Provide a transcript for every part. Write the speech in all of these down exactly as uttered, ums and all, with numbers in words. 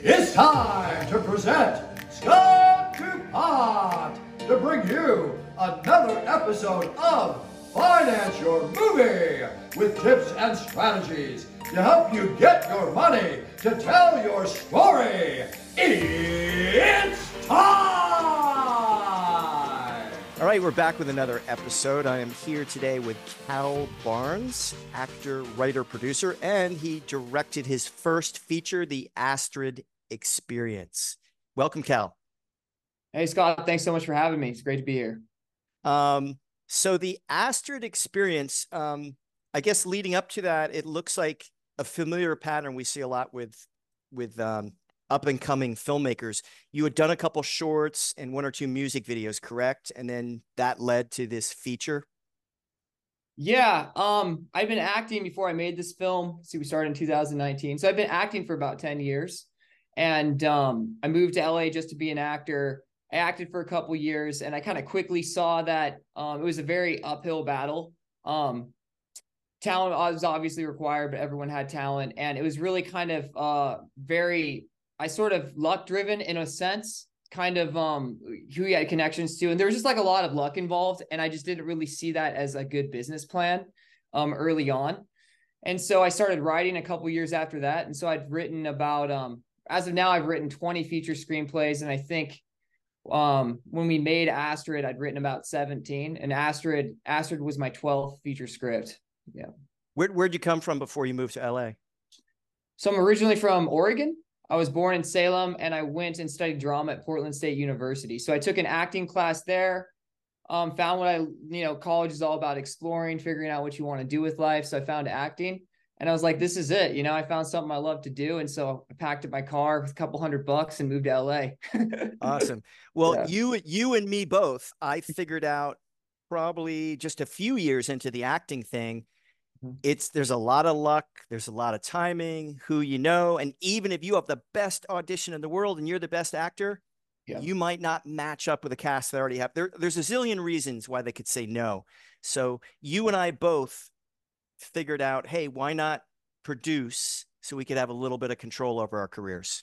It's time to present Scott Dupont to bring you another episode of Finance Your Movie with tips and strategies to help you get your money to tell your story. It's time! All right, we're back with another episode. I am here today with Cal Barnes, actor, writer, producer, and he directed his first feature, The Astrid Experience. Welcome, Cal. Hey, Scott. Thanks so much for having me. It's great to be here. Um, so The Astrid Experience, um, I guess leading up to that, it looks like a familiar pattern we see a lot with with um, up-and-coming filmmakers. You had done a couple shorts and one or two music videos, correct? And then that led to this feature? Yeah. Um, I've been acting before I made this film. See, we started in two thousand nineteen. So I've been acting for about ten years. And um, I moved to L A just to be an actor. I acted for a couple years, and I kind of quickly saw that um, it was a very uphill battle. Um, talent was obviously required, but everyone had talent. And it was really kind of uh, very, I sort of luck driven in a sense, kind of um, who you had connections to. And there was just like a lot of luck involved. And I just didn't really see that as a good business plan um, early on. And so I started writing a couple years after that. And so I'd written about, um, as of now, I've written twenty feature screenplays. And I think Um, when we made Astrid, I'd written about seventeen, and Astrid, Astrid was my twelfth feature script. Yeah. Where, where'd you come from before you moved to L A? So I'm originally from Oregon. I was born in Salem, and I went and studied drama at Portland State University. So I took an acting class there, um, found what I, you know, college is all about exploring, figuring out what you want to do with life. So I found acting, and I was like, this is it. You know, I found something I love to do. And so I packed up my car with a couple hundred bucks and moved to L A. Awesome. Well, yeah. you, you and me both, I figured out probably just a few years into the acting thing. It's, there's a lot of luck. There's a lot of timing, who you know, and even if you have the best audition in the world and you're the best actor, yeah. you might not match up with a cast that already have. There, there's a zillion reasons why they could say no. So you and I both figured out, hey, why not produce so we could have a little bit of control over our careers?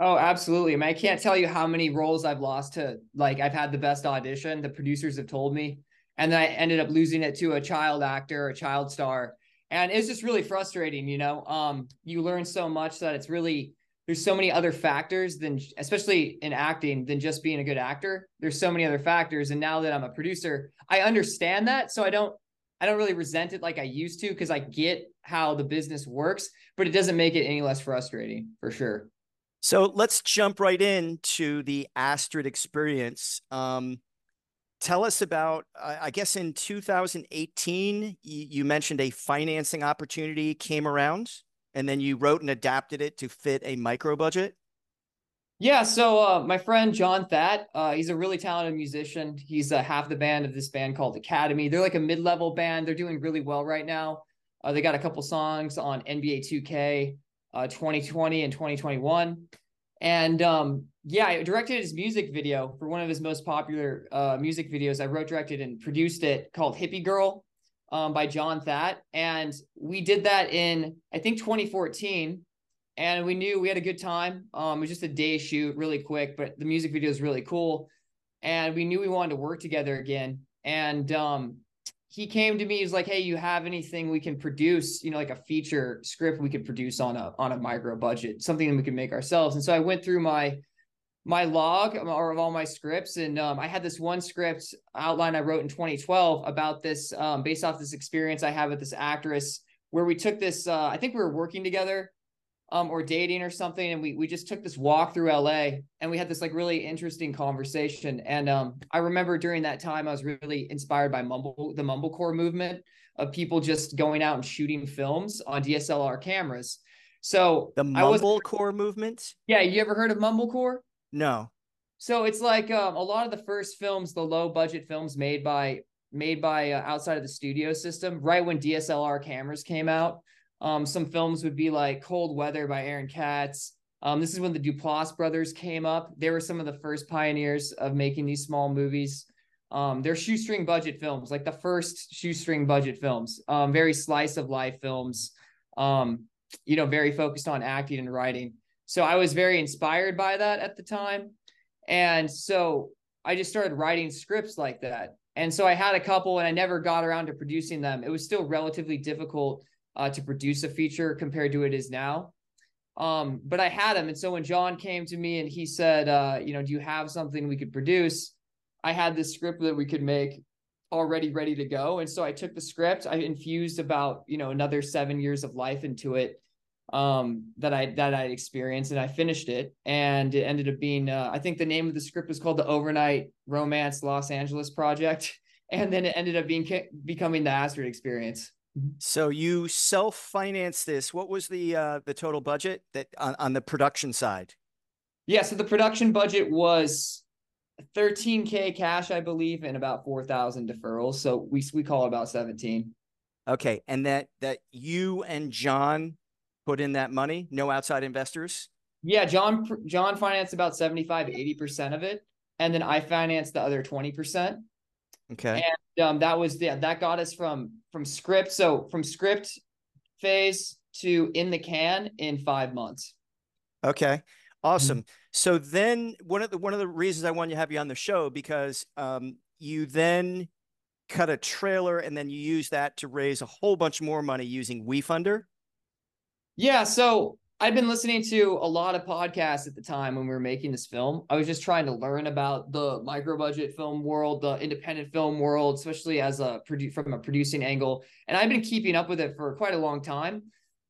Oh, absolutely. I mean, I can't tell you how many roles I've lost to, like, I've had the best audition, the producers have told me, and then I ended up losing it to a child actor, a child star. And it's just really frustrating, you know? Um, you learn so much that it's really, there's so many other factors than, especially in acting, than just being a good actor. There's so many other factors. And now that I'm a producer, I understand that. So I don't, I don't really resent it like I used to, because I get how the business works, but it doesn't make it any less frustrating, for sure. So let's jump right into The Astrid Experience. Um, tell us about, I guess in two thousand eighteen, you mentioned a financing opportunity came around, and then you wrote and adapted it to fit a micro budget. Yeah. So uh, my friend, John Tadd, uh, he's a really talented musician. He's uh, half the band of this band called Academy. They're like a mid-level band. They're doing really well right now. Uh, they got a couple songs on N B A two K, uh, twenty twenty and twenty twenty-one. And um, yeah, I directed his music video for one of his most popular uh, music videos. I wrote, directed, and produced it, called Hippie Girl um, by John Tadd. And we did that in, I think, twenty fourteen. And we knew we had a good time. Um, it was just a day shoot, really quick, but the music video is really cool. And we knew we wanted to work together again. And um, he came to me, he was like, hey, you have anything we can produce, you know, like a feature script we could produce on a on a micro budget, something that we could make ourselves. And so I went through my my log or of all my scripts. And um, I had this one script outline I wrote in twenty twelve about this, um, based off this experience I have with this actress, where we took this, uh, I think we were working together, Um, or dating or something. And we, we just took this walk through L A, and we had this like really interesting conversation. And um, I remember during that time, I was really inspired by mumble, the mumblecore movement of people just going out and shooting films on D S L R cameras. So the mumblecore movement. Yeah. You ever heard of mumblecore? No. So it's like um, a lot of the first films, the low budget films made by, made by uh, outside of the studio system, right when D S L R cameras came out. Um, some films would be like Cold Weather by Aaron Katz. Um, this is when the Duplass brothers came up. They were some of the first pioneers of making these small movies. Um, they're shoestring budget films, like the first shoestring budget films, um, very slice of life films, um, you know, very focused on acting and writing. So I was very inspired by that at the time. And so I just started writing scripts like that. And so I had a couple and I never got around to producing them. It was still relatively difficult uh, to produce a feature compared to what it is now. Um, but I had them. And so when John came to me and he said, uh, you know, do you have something we could produce? I had this script that we could make already ready to go. And so I took the script, I infused about, you know, another seven years of life into it um, that I, that I experienced, and I finished it. And it ended up being, uh, I think the name of the script was called The Overnight Romance Los Angeles Project. And then it ended up being, becoming The Astrid Experience. So you self-financed this. What was the uh, the total budget that on, on the production side? Yeah, so the production budget was thirteen K cash, I believe, and about four thousand deferrals. So we we call it about seventeen. Okay, and that that you and John put in that money? No outside investors? Yeah, John John financed about seventy-five, eighty percent of it, and then I financed the other twenty percent. Okay. And um, that was, yeah, that got us from, from script. So from script phase to in the can in five months. Okay. Awesome. Mm-hmm. So then one of the, one of the reasons I wanted to have you on the show, because um, you then cut a trailer and then you use that to raise a whole bunch more money using WeFunder. Yeah. So I've been listening to a lot of podcasts at the time when we were making this film. I was just trying to learn about the micro-budget film world, the independent film world, especially as a from a producing angle. And I've been keeping up with it for quite a long time.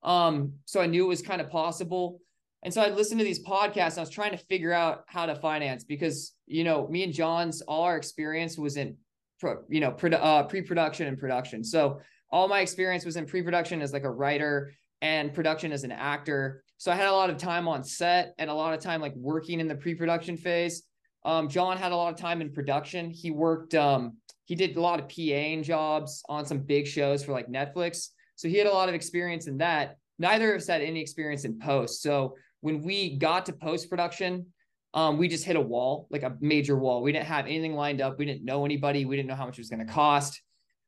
Um, so I knew it was kind of possible. And so I listened to these podcasts and I was trying to figure out how to finance, because, you know, me and John's, all our experience was in, pro, you know, pre, uh, pre-production and production. So all my experience was in pre-production as like a writer, and production as an actor. So I had a lot of time on set and a lot of time like working in the pre-production phase. Um, John had a lot of time in production. He worked, um, he did a lot of P A-ing jobs on some big shows for like Netflix. So he had a lot of experience in that. Neither of us had any experience in post. So when we got to post-production, um, we just hit a wall, like a major wall. We didn't have anything lined up. We didn't know anybody. We didn't know how much it was going to cost.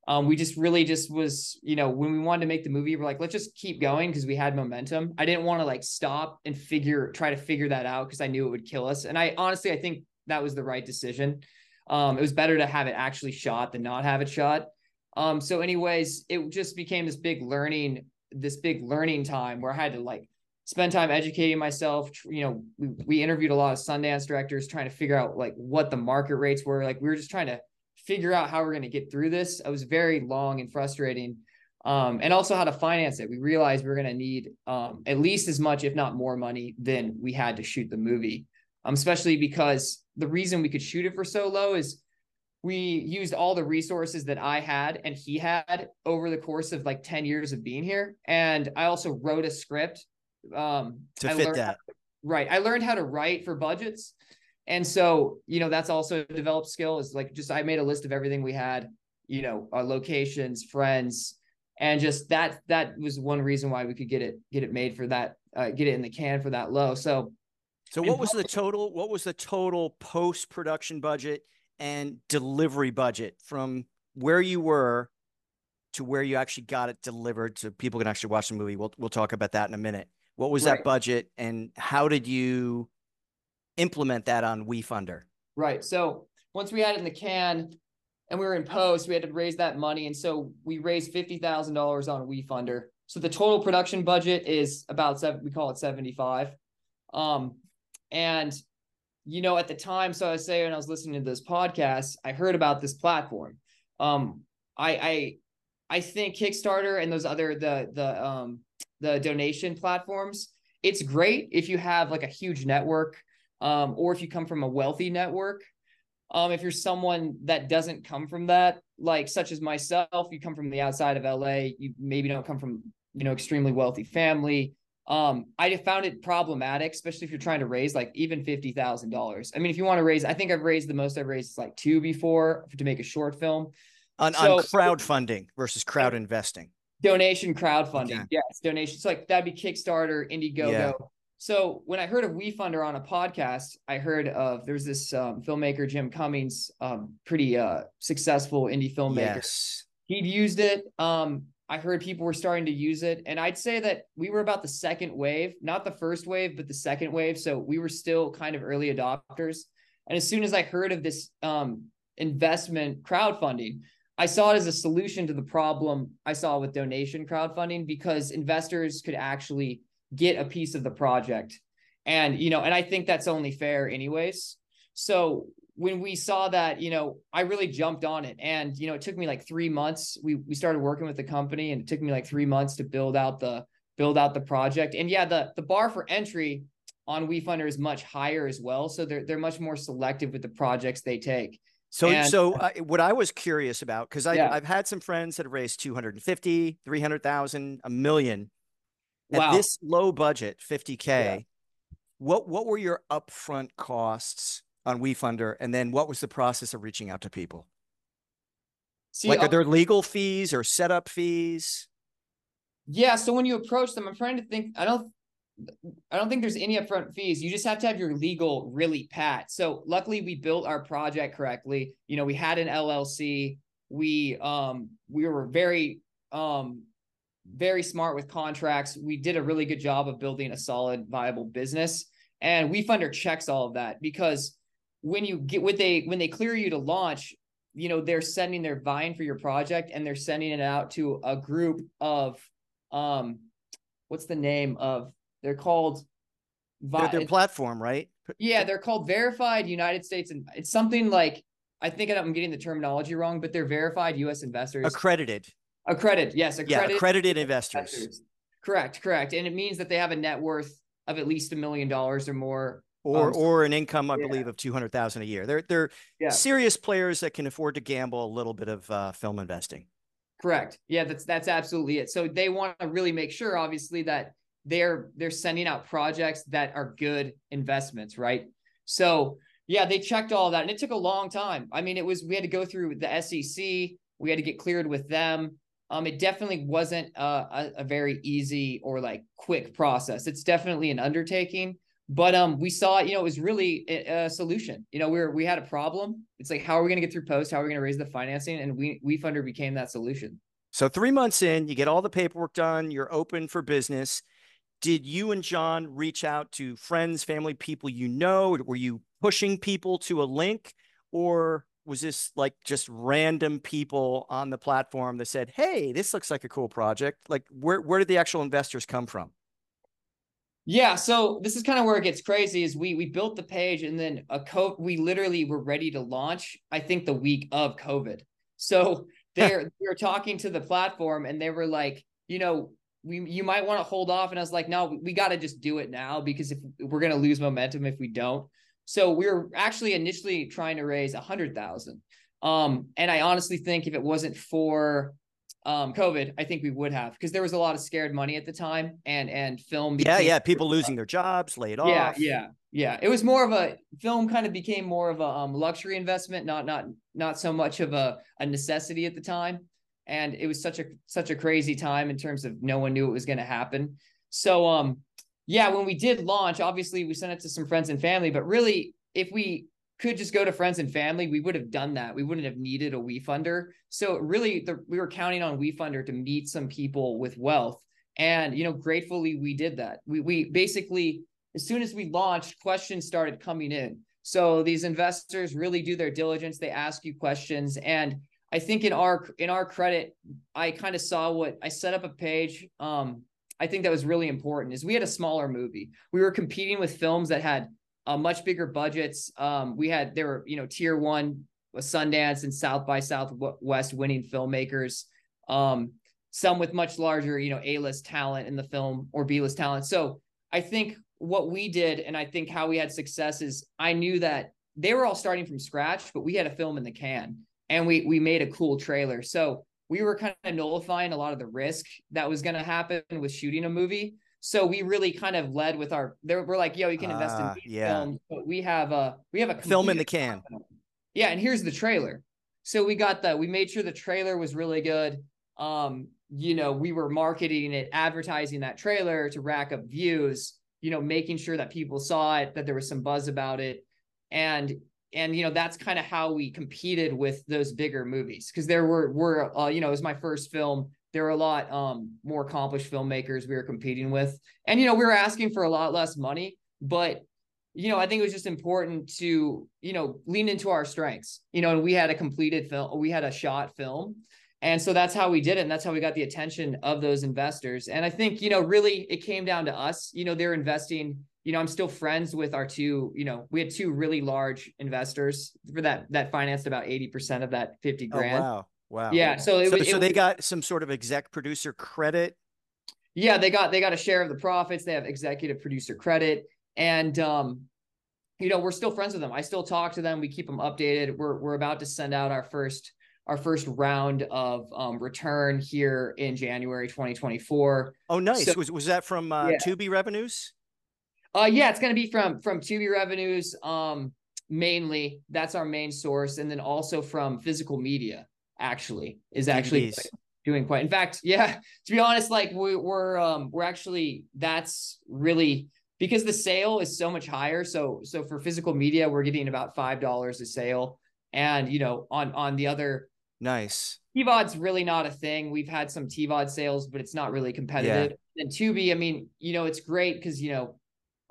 Um, we just really just was, you know, when we wanted to make the movie, we're like, let's just keep going because we had momentum. I didn't want to like stop and figure, try to figure that out because I knew it would kill us. And I honestly, I think that was the right decision. Um, it was better to have it actually shot than not have it shot. Um, so anyways, it just became this big learning, this big learning time where I had to like spend time educating myself. You know, we, we interviewed a lot of Sundance directors trying to figure out like what the market rates were. Like we were just trying to figure out how we're going to get through this. It was very long and frustrating. Um, and also how to finance it. We realized we were going to need um, at least as much, if not more money than we had to shoot the movie. Um, especially because the reason we could shoot it for so low is we used all the resources that I had and he had over the course of like ten years of being here. And I also wrote a script. Um, to fit that. Right. I learned how to write for budgets. And so, you know, that's also a developed skill, is like, just, I made a list of everything we had, you know, our locations, friends, and just that, that was one reason why we could get it, get it made for that, uh, get it in the can for that low. So, so what was the total, what was the total post-production budget and delivery budget from where you were to where you actually got it delivered so people can actually watch the movie? We'll, we'll talk about that in a minute. What was that budget and how did you implement that on WeFunder? Right. So once we had it in the can and we were in post, we had to raise that money. And so we raised fifty thousand dollars on WeFunder. So the total production budget is about seven, we call it seventy-five. Um, and you know, at the time, so I was saying, when I was listening to this podcast, I heard about this platform. Um, I, I, I think Kickstarter and those other, the, the, um, the donation platforms, it's great if you have like a huge network, Um, or if you come from a wealthy network. Um, if you're someone that doesn't come from that, like such as myself, you come from the outside of L A, you maybe don't come from, you know, extremely wealthy family. Um, I found it problematic, especially if you're trying to raise like even fifty thousand dollars. I mean, if you want to raise, I think I've raised the most I've raised is like two before to make a short film. On, so, on crowdfunding versus crowd investing. Donation crowdfunding. Okay. Yes, donations. So like that'd be Kickstarter, Indiegogo. Yeah. So when I heard of WeFunder on a podcast, I heard of, there's this um, filmmaker, Jim Cummings, um, pretty uh, successful indie filmmaker. Yes. He'd used it. Um, I heard people were starting to use it. And I'd say that we were about the second wave, not the first wave, but the second wave. So we were still kind of early adopters. And as soon as I heard of this um, investment crowdfunding, I saw it as a solution to the problem I saw with donation crowdfunding, because investors could actually get a piece of the project. And, you know, and I think that's only fair anyways. So when we saw that, you know, I really jumped on it, and, you know, it took me like three months. We, we started working with the company, and it took me like three months to build out the, build out the project. And yeah, the, the bar for entry on WeFunder is much higher as well. So they're, they're much more selective with the projects they take. So, and, so uh, what I was curious about, cause I, yeah. I've had some friends that have raised two hundred fifty, three hundred thousand, a million at wow. this low budget, fifty K. Yeah. What, what were your upfront costs on WeFunder, and then what was the process of reaching out to people? See, like, are there legal fees or setup fees? Yeah, so when you approach them, I'm trying to think, I don't I don't think there's any upfront fees. You just have to have your legal really pat. So luckily we built our project correctly. You know, we had an L L C. We um we were very um very smart with contracts. We did a really good job of building a solid, viable business. And WeFunder checks all of that, because when you get with a, when they clear you to launch, you know, they're sending their vine for your project, and they're sending it out to a group of, um, what's the name of, they're called vi- their platform, right? Yeah. They're called Verified United States. And it's something like, I think I'm getting the terminology wrong, but they're Verified U S Investors. Accredited. Accredited. Yes. Accredited, yeah, accredited investors. investors. Correct. Correct. And it means that they have a net worth of at least a million dollars or more. Or, um, or an income, I yeah. believe, of two hundred thousand dollars a year. They're, they're yeah. serious players that can afford to gamble a little bit of uh, film investing. Correct. Yeah, that's that's absolutely it. So they want to really make sure, obviously, that they're they're sending out projects that are good investments, right? So, yeah, they checked all that. And it took a long time. I mean, it was we had to go through the S E C. We had to get cleared with them. Um, it definitely wasn't a, a, a very easy or like quick process. It's definitely an undertaking. But um, we saw, you know, it was really a, a solution. You know, we were, we had a problem. It's like, how are we going to get through post? How are we going to raise the financing? And we WeFunder became that solution. So three months in, you get all the paperwork done. You're open for business. Did you and John reach out to friends, family, people you know? Were you pushing people to a link, or was this like just random people on the platform that said, "Hey, this looks like a cool project"? Like, where where did the actual investors come from? Yeah, so this is kind of where it gets crazy. Is we we built the page, and then a co we literally were ready to launch, I think, the week of COVID. So they're we were talking to the platform, and they were like, you know, we you might want to hold off. And I was like, no, we, we got to just do it now, because if we're gonna lose momentum if we don't. So we were actually initially trying to raise a hundred thousand, um, and I honestly think if it wasn't for Um, COVID, I think we would have, because there was a lot of scared money at the time, and and film. Yeah, yeah, people losing their jobs, laid off. Yeah, yeah, yeah. It was more of a film kind of became more of a um, luxury investment, not not not so much of a a necessity at the time. And it was such a such a crazy time in terms of no one knew it was going to happen. So um, yeah, when we did launch, obviously we sent it to some friends and family, but really, if we could just go to friends and family, we would have done that. We wouldn't have needed a WeFunder. So really, the, we were counting on WeFunder to meet some people with wealth. And, you know, gratefully, we did that. We, we basically, as soon as we launched, questions started coming in. So these investors really do their diligence. They ask you questions. And I think in our, in our credit, I kind of saw what I set up a page. Um, I think that was really important is we had a smaller movie. We were competing with films that had Uh, much bigger budgets. Um, we had, there were, you know, tier one, Sundance and South by Southwest winning filmmakers, um, some with much larger, you know, A-list talent in the film or B-list talent. So I think what we did, and I think how we had success is I knew that they were all starting from scratch, but we had a film in the can, and we, we made a cool trailer. So we were kind of nullifying a lot of the risk that was going to happen with shooting a movie. So we really kind of led with our, we're like, yo, you can invest uh, in these yeah. films, but we have a, we have a film in the can. Yeah. And here's the trailer. So we got that. We made sure the trailer was really good. Um, you know, we were marketing it, advertising that trailer to rack up views, you know, making sure that people saw it, that there was some buzz about it. And, and, you know, that's kind of how we competed with those bigger movies. Cause there were, were, uh, you know, it was my first film. there were a lot um, more accomplished filmmakers we were competing with. And, you know, we were asking for a lot less money, but, you know, I think it was just important to, you know, lean into our strengths, you know, and we had a completed film, we had a shot film. And so that's how we did it. And that's how we got the attention of those investors. And I think, you know, really it came down to us, you know, they're investing, you know, I'm still friends with our two, you know, we had two really large investors for that, that financed about eighty percent of that fifty grand. Oh, wow. Wow. Yeah. So, it, so, it, so they got some sort of exec producer credit. Yeah, they got, they got a share of the profits. They have executive producer credit. And, um, you know, we're still friends with them. I still talk to them. We keep them updated. We're, we're about to send out our first, our first round of um, return here in January twenty twenty-four. Oh, nice. So, was, was that from uh, yeah. Tubi revenues? Uh, yeah, it's going to be from, from Tubi revenues. Um, mainly that's our main source. And then also from physical media. Actually is actually D V Ds. Doing quite, in fact, yeah, to be honest, like we, we're, um, we're actually, that's really because the sale is so much higher. So, so for physical media, we're getting about five dollars a sale and, you know, on, on the other nice T VOD's really not a thing. We've had some T VOD sales, but it's not really competitive. Yeah. And Tubi, I mean, you know, it's great. Cause you know,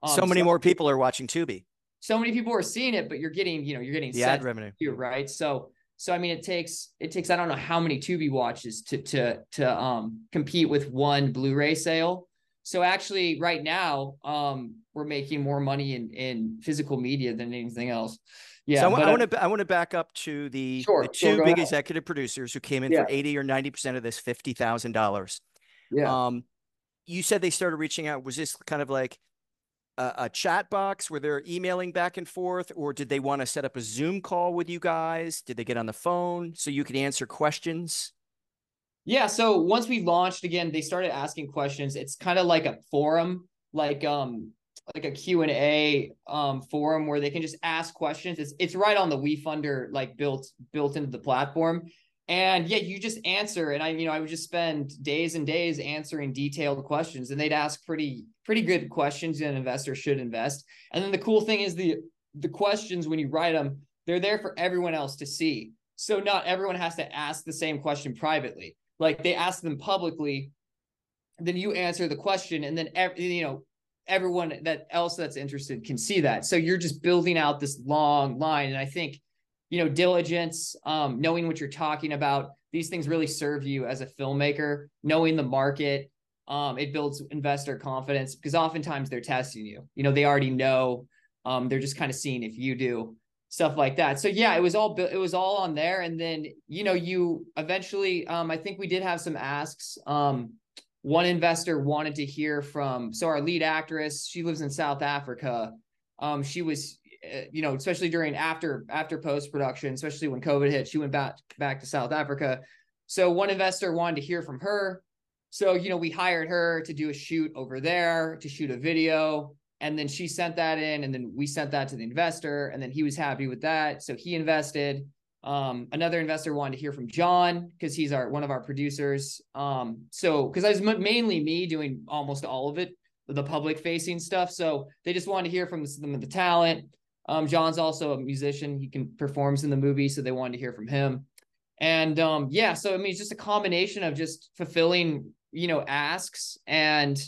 um, so many so more people are watching Tubi. So many people are seeing it, but you're getting, you know, you're getting the ad revenue, too, right? So, So, I mean, it takes, it takes, I don't know how many Tubi watches to, to, to, um, compete with one Blu-ray sale. So actually right now, um, we're making more money in, in physical media than anything else. Yeah. So I want to, I want to back up to the, sure, the two sure, big ahead. executive producers who came in yeah. for eighty or ninety percent of this fifty thousand dollars. Yeah. Um, you said they started reaching out. Was this kind of like a, a chat box where they're emailing back and forth, or did they want to set up a Zoom call with you guys? Did they get on the phone so you could answer questions? Yeah. So once we launched again, they started asking questions. It's kind of like a forum, like, um, like a Q and A, um, forum where they can just ask questions. It's, it's right on the WeFunder, like built, built into the platform. And yeah, you just answer. And I, you know, I would just spend days and days answering detailed questions, and they'd ask pretty, pretty good questions that an investor should invest. And then the cool thing is the, the questions, when you write them, they're there for everyone else to see. So not everyone has to ask the same question privately. Like they ask them publicly, then you answer the question, and then every, you know, everyone that else that's interested can see that. So you're just building out this long line. And I think, you know, diligence, um, knowing what you're talking about, these things really serve you as a filmmaker, knowing the market. Um, it builds investor confidence because oftentimes they're testing you, you know, they already know, um, they're just kind of seeing if you do stuff like that. So yeah, it was all, it was all on there. And then, you know, you eventually, um, I think we did have some asks. Um, one investor wanted to hear from, so our lead actress, she lives in South Africa. Um, she was, you know, especially during after, after post-production, especially when COVID hit, she went back, back to South Africa. So one investor wanted to hear from her. So, you know, we hired her to do a shoot over there, to shoot a video. And then she sent that in, and then we sent that to the investor, and then he was happy with that. So he invested. Um, another investor wanted to hear from John because he's our, one of our producers. Um, so, cause I was mainly me doing almost all of it, the public facing stuff. So they just wanted to hear from some of the talent. Um, John's also a musician. He can performs in the movie. So they wanted to hear from him. And, um, yeah, so, I mean, it's just a combination of just fulfilling, you know, asks, and,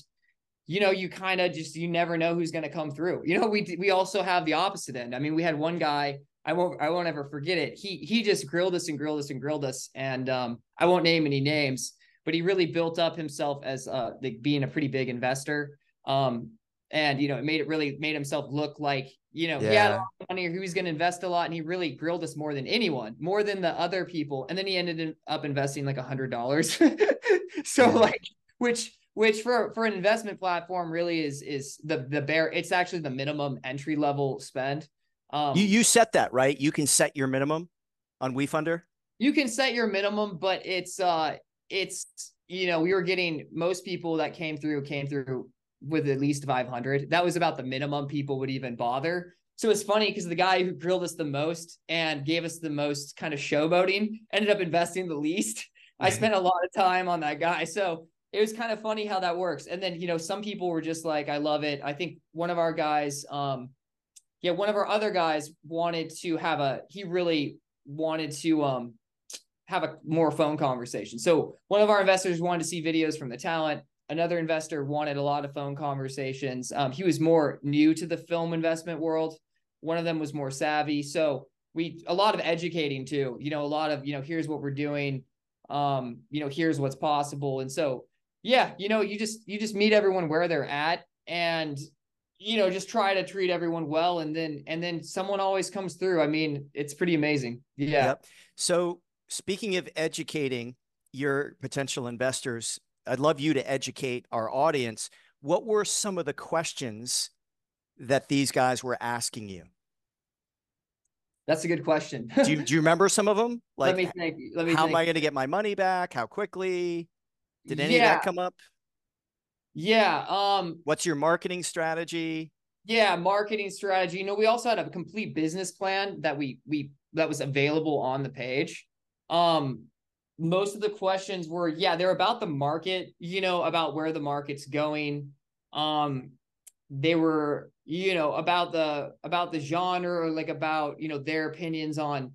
you know, you kind of just, you never know who's going to come through. You know, we, we also have the opposite end. I mean, we had one guy, I won't, I won't ever forget it. He, he just grilled us and grilled us and grilled us. And, um, I won't name any names, but he really built up himself as, uh, like being a pretty big investor. Um, and, you know, it made it really made himself look like, you know, yeah. he had a lot of money, or he was going to invest a lot. And he really grilled us more than anyone, more than the other people. And then he ended up investing like a hundred dollars. So like, which, which for, for an investment platform really is, is the, the bare, it's actually the minimum entry level spend. Um, you, you set that, right? You can set your minimum on WeFunder. You can set your minimum, but it's, uh, it's, you know, we were getting most people that came through, came through with at least five hundred. That was about the minimum people would even bother. So it's funny because the guy who grilled us the most and gave us the most kind of showboating ended up investing the least. I spent a lot of time on that guy. So it was kind of funny how that works. And then, you know, some people were just like, I love it. I think one of our guys, um, yeah, one of our other guys wanted to have a, he really wanted to, um, have a more phone conversation. So one of our investors wanted to see videos from the talent. Another investor wanted a lot of phone conversations. Um, he was more new to the film investment world. One of them was more savvy. So we, a lot of educating too, you know, a lot of, you know, here's what we're doing. Um, you know, here's what's possible. And so, yeah, you know, you just, you just meet everyone where they're at and, you know, just try to treat everyone well. And then, and then someone always comes through. I mean, it's pretty amazing. Yeah. Yep. So speaking of educating your potential investors, I'd love you to educate our audience. What were some of the questions that these guys were asking you? That's a good question. do, you, do you remember some of them? Like, let me think. Let me how think. am I going to get my money back? How quickly? Did any yeah. of that come up? Yeah. Um, What's your marketing strategy? Yeah, marketing strategy. You know, we also had a complete business plan that we we that was available on the page. Um, most of the questions were, yeah, they're about the market, you know, about where the market's going. Um, they were, you know, about the, about the genre, or like about, you know, their opinions on,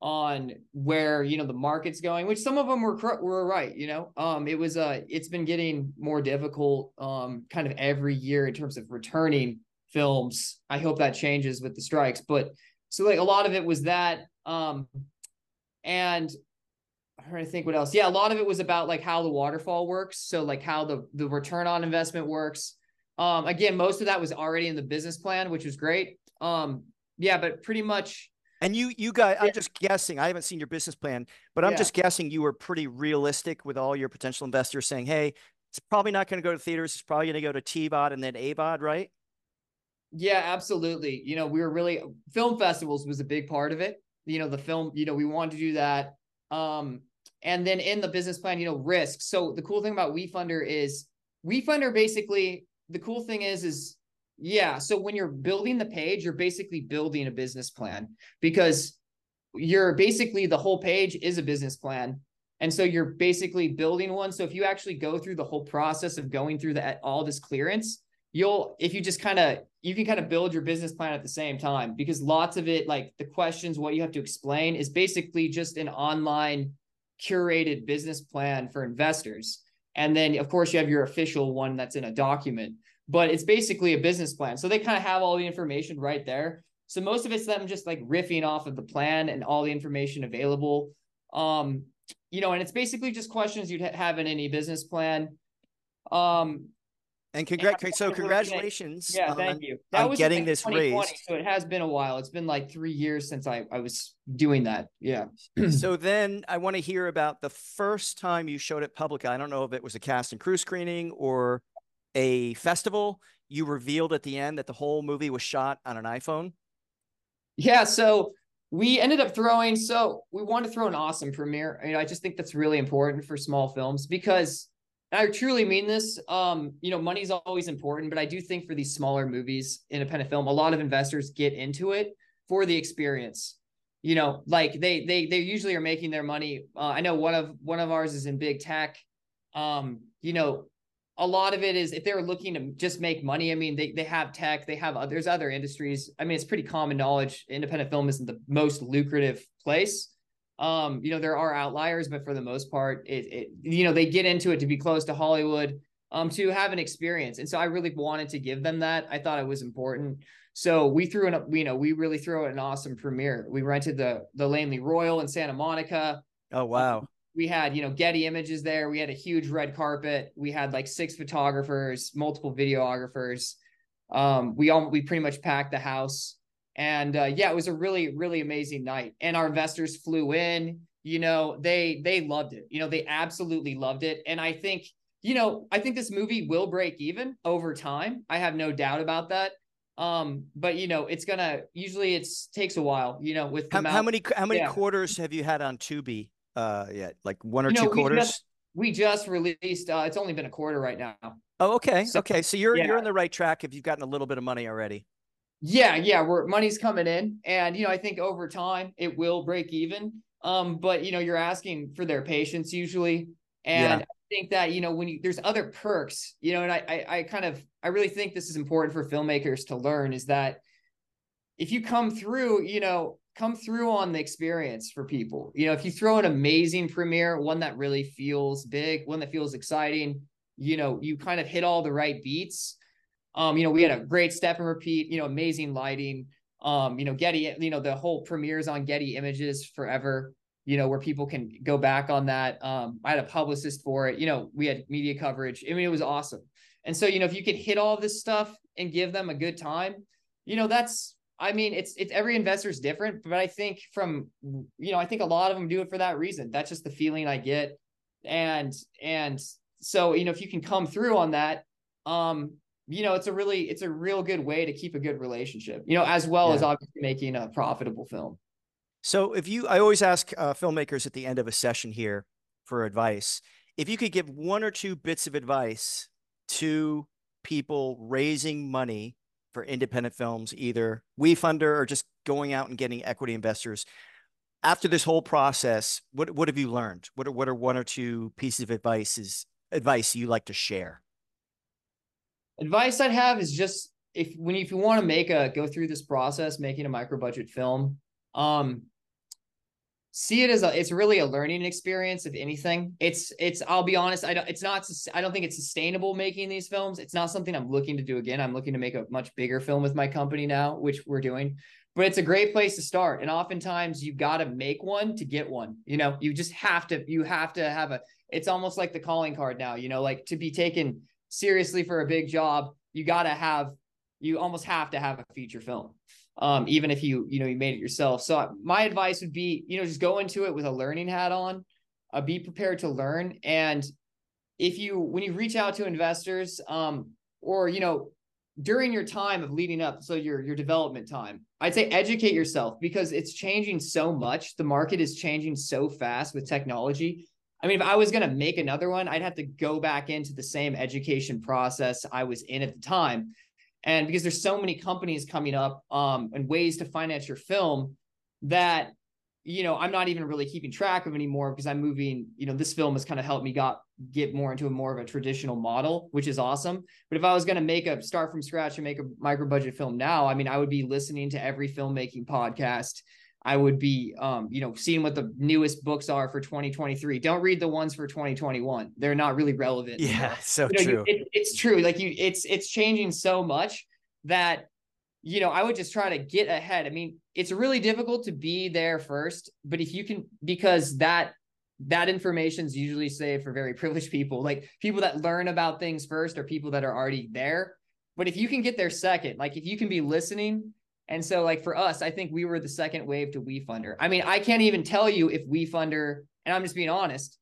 on where, you know, the market's going, which some of them were, were right. You know, um, it was, uh, it's been getting more difficult, um, kind of every year in terms of returning films. I hope that changes with the strikes, but so like a lot of it was that, um, and I'm trying to think what else. Yeah. A lot of it was about like how the waterfall works. So like how the, the return on investment works. Um, again, most of that was already in the business plan, which was great. Um, yeah, but pretty much. And you, you guys, I'm yeah. just guessing, I haven't seen your business plan, but I'm yeah. just guessing you were pretty realistic with all your potential investors saying, hey, it's probably not going to go to theaters. It's probably going to go to T VOD and then A VOD, right? Yeah, absolutely. You know, we were really, film festivals was a big part of it. You know, the film, you know, we wanted to do that. Um, And then in the business plan, you know, risk. So the cool thing about WeFunder is WeFunder basically, the cool thing is, is yeah. So when you're building the page, you're basically building a business plan because you're basically the whole page is a business plan. And so you're basically building one. So if you actually go through the whole process of going through that, all this clearance, you'll, if you just kind of, you can kind of build your business plan at the same time because lots of it, like the questions, what you have to explain is basically just an online curated business plan for investors. And then of course you have your official one that's in a document, but it's basically a business plan. So they kind of have all the information right there. So most of it's them just like riffing off of the plan and all the information available. Um, you know, and it's basically just questions you'd ha have in any business plan. Um, and congrats. So congratulations. Yeah. Thank you. That was getting this raised. So it has been a while. It's been like three years since I, I was doing that. Yeah. So then I want to hear about the first time you showed it publicly. I don't know if it was a cast and crew screening or a festival. You revealed at the end that the whole movie was shot on an iPhone. Yeah. So we ended up throwing, so we wanted to throw an awesome premiere. You know, I just think that's really important for small films because I truly mean this. Um, you know, money's always important, but I do think for these smaller movies, independent film, a lot of investors get into it for the experience. You know, like they they they usually are making their money. Uh, I know one of one of ours is in big tech. Um, you know, a lot of it is if they're looking to just make money. I mean, they they have tech, they have there's other industries. I mean, it's pretty common knowledge. Independent film isn't the most lucrative place. Um, you know, there are outliers, but for the most part, it, it, you know, they get into it to be close to Hollywood, um, to have an experience. And so I really wanted to give them that. I thought it was important. So we threw an, you know, we really threw an awesome premiere. We rented the, the Langley Royal in Santa Monica. Oh, wow. Um, we had, you know, Getty Images there. We had a huge red carpet. We had like six photographers, multiple videographers. Um, we all, we pretty much packed the house. And uh, yeah, it was a really, really amazing night. And our investors flew in, you know, they, they loved it. You know, they absolutely loved it. And I think, you know, I think this movie will break even over time. I have no doubt about that. Um, but you know, it's gonna, usually it's takes a while, you know, with how, how many, how many yeah. quarters have you had on Tubi uh, yet? Like one or you know, two quarters? We just, we just released, uh, it's only been a quarter right now. Oh, okay. So, okay. So you're, yeah. you're on the right track if you've gotten a little bit of money already. Yeah, yeah, we're money's coming in, and you know I think over time it will break even. Um, but you know you're asking for their patience usually, and yeah. I think that you know when you, there's other perks, you know, and I, I I kind of I really think this is important for filmmakers to learn is that if you come through, you know, come through on the experience for people. You know, if you throw an amazing premiere, one that really feels big, one that feels exciting, you know, you kind of hit all the right beats. Um, you know, we had a great step and repeat, you know, amazing lighting, um, you know, Getty, you know, the whole premieres on Getty Images forever, you know, where people can go back on that. Um, I had a publicist for it, you know, we had media coverage. I mean, it was awesome. And so, you know, if you could hit all this stuff and give them a good time, you know, that's, I mean, it's, it's every investor's different, but I think from, you know, I think a lot of them do it for that reason. That's just the feeling I get. And, and so, you know, if you can come through on that, um, you know, it's a really, it's a real good way to keep a good relationship, you know, as well yeah. as obviously making a profitable film. So if you, I always ask uh, filmmakers at the end of a session here for advice, if you could give one or two bits of advice to people raising money for independent films, either WeFunder or just going out and getting equity investors, after this whole process, what, what have you learned? What are, what are one or two pieces of advice is advice you like to share? Advice I'd have is just if when you, if you want to make a go through this process, making a micro budget film, um, see it as a, it's really a learning experience. If anything, it's, it's, I'll be honest. I don't, it's not, I don't think it's sustainable making these films. It's not something I'm looking to do again. I'm looking to make a much bigger film with my company now, which we're doing, but it's a great place to start. And oftentimes you got to make one to get one, you know, you just have to, you have to have a, it's almost like the calling card now, you know, like to be taken seriously for a big job, you got to have, you almost have to have a feature film, um, even if you, you know, you made it yourself. So my advice would be, you know, just go into it with a learning hat on, uh, be prepared to learn. And if you, when you reach out to investors, um, or, you know, during your time of leading up, so your, your development time, I'd say educate yourself because it's changing so much. The market is changing so fast with technology. I mean, if I was going to make another one, I'd have to go back into the same education process I was in at the time. And because there's so many companies coming up um, and ways to finance your film that, you know, I'm not even really keeping track of anymore because I'm moving, you know, this film has kind of helped me got get more into a more of a traditional model, which is awesome. But if I was going to make a start from scratch and make a micro budget film now, I mean, I would be listening to every filmmaking podcast. I would be, um, you know, seeing what the newest books are for twenty twenty-three. Don't read the ones for twenty twenty-one. They're not really relevant. Yeah, so you know, true. You, it, it's true. Like you, it's, it's changing so much that, you know, I would just try to get ahead. I mean, it's really difficult to be there first, but if you can, because that, that information's usually saved for very privileged people, like people that learn about things first are people that are already there. But if you can get there second, like if you can be listening. And so like for us, I think we were the second wave to WeFunder. I mean, I can't even tell you if WeFunder, and I'm just being honest,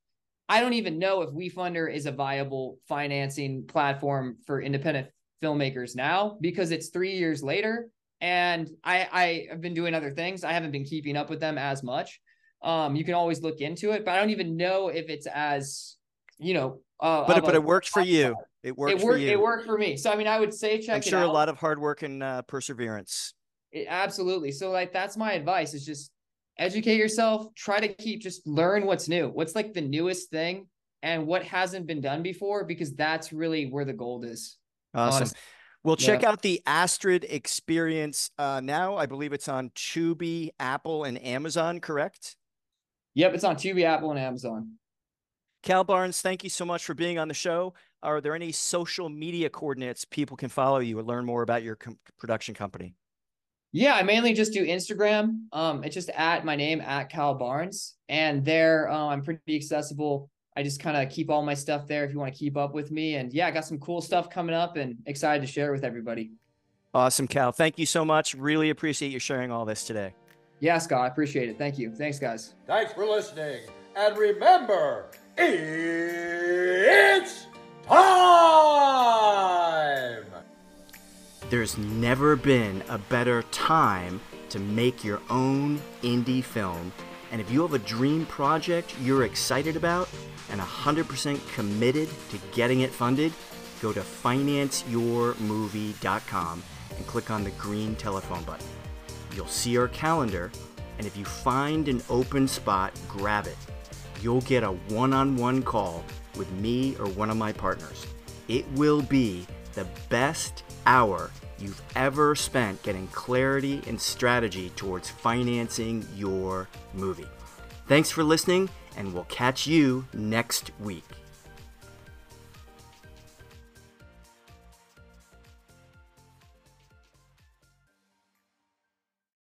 I don't even know if WeFunder is a viable financing platform for independent filmmakers now because it's three years later. And I, I have been doing other things. I haven't been keeping up with them as much. Um, you can always look into it, but I don't even know if it's as, you know, Uh, but but a, it worked for you. It worked, it worked for you. It worked for me. So, I mean, I would say check it out. I'm sure a lot of hard work and uh, perseverance. It, absolutely. So like, that's my advice is just educate yourself, try to keep, just learn what's new, what's like the newest thing and what hasn't been done before, because that's really where the gold is. Awesome. Honestly. Well, yeah. Check out The Astrid Experience. Uh, now I believe it's on Tubi, Apple and Amazon, correct? Yep. It's on Tubi, Apple and Amazon. Cal Barnes, thank you so much for being on the show. Are there any social media coordinates people can follow you or learn more about your com production company? Yeah, I mainly just do Instagram. Um, it's just at my name, at Cal Barnes. And there, uh, I'm pretty accessible. I just kind of keep all my stuff there if you want to keep up with me. And yeah, I got some cool stuff coming up and excited to share with everybody. Awesome, Cal. Thank you so much. Really appreciate you sharing all this today. Yeah, Scott, I appreciate it. Thank you. Thanks, guys. Thanks for listening. And remember, it's time! There's never been a better time to make your own indie film. And if you have a dream project you're excited about and one hundred percent committed to getting it funded, go to finance your movie dot com and click on the green telephone button. You'll see our calendar, and if you find an open spot, grab it. You'll get a one-on-one call with me or one of my partners. It will be the best hour you've ever spent getting clarity and strategy towards financing your movie. Thanks for listening, and we'll catch you next week.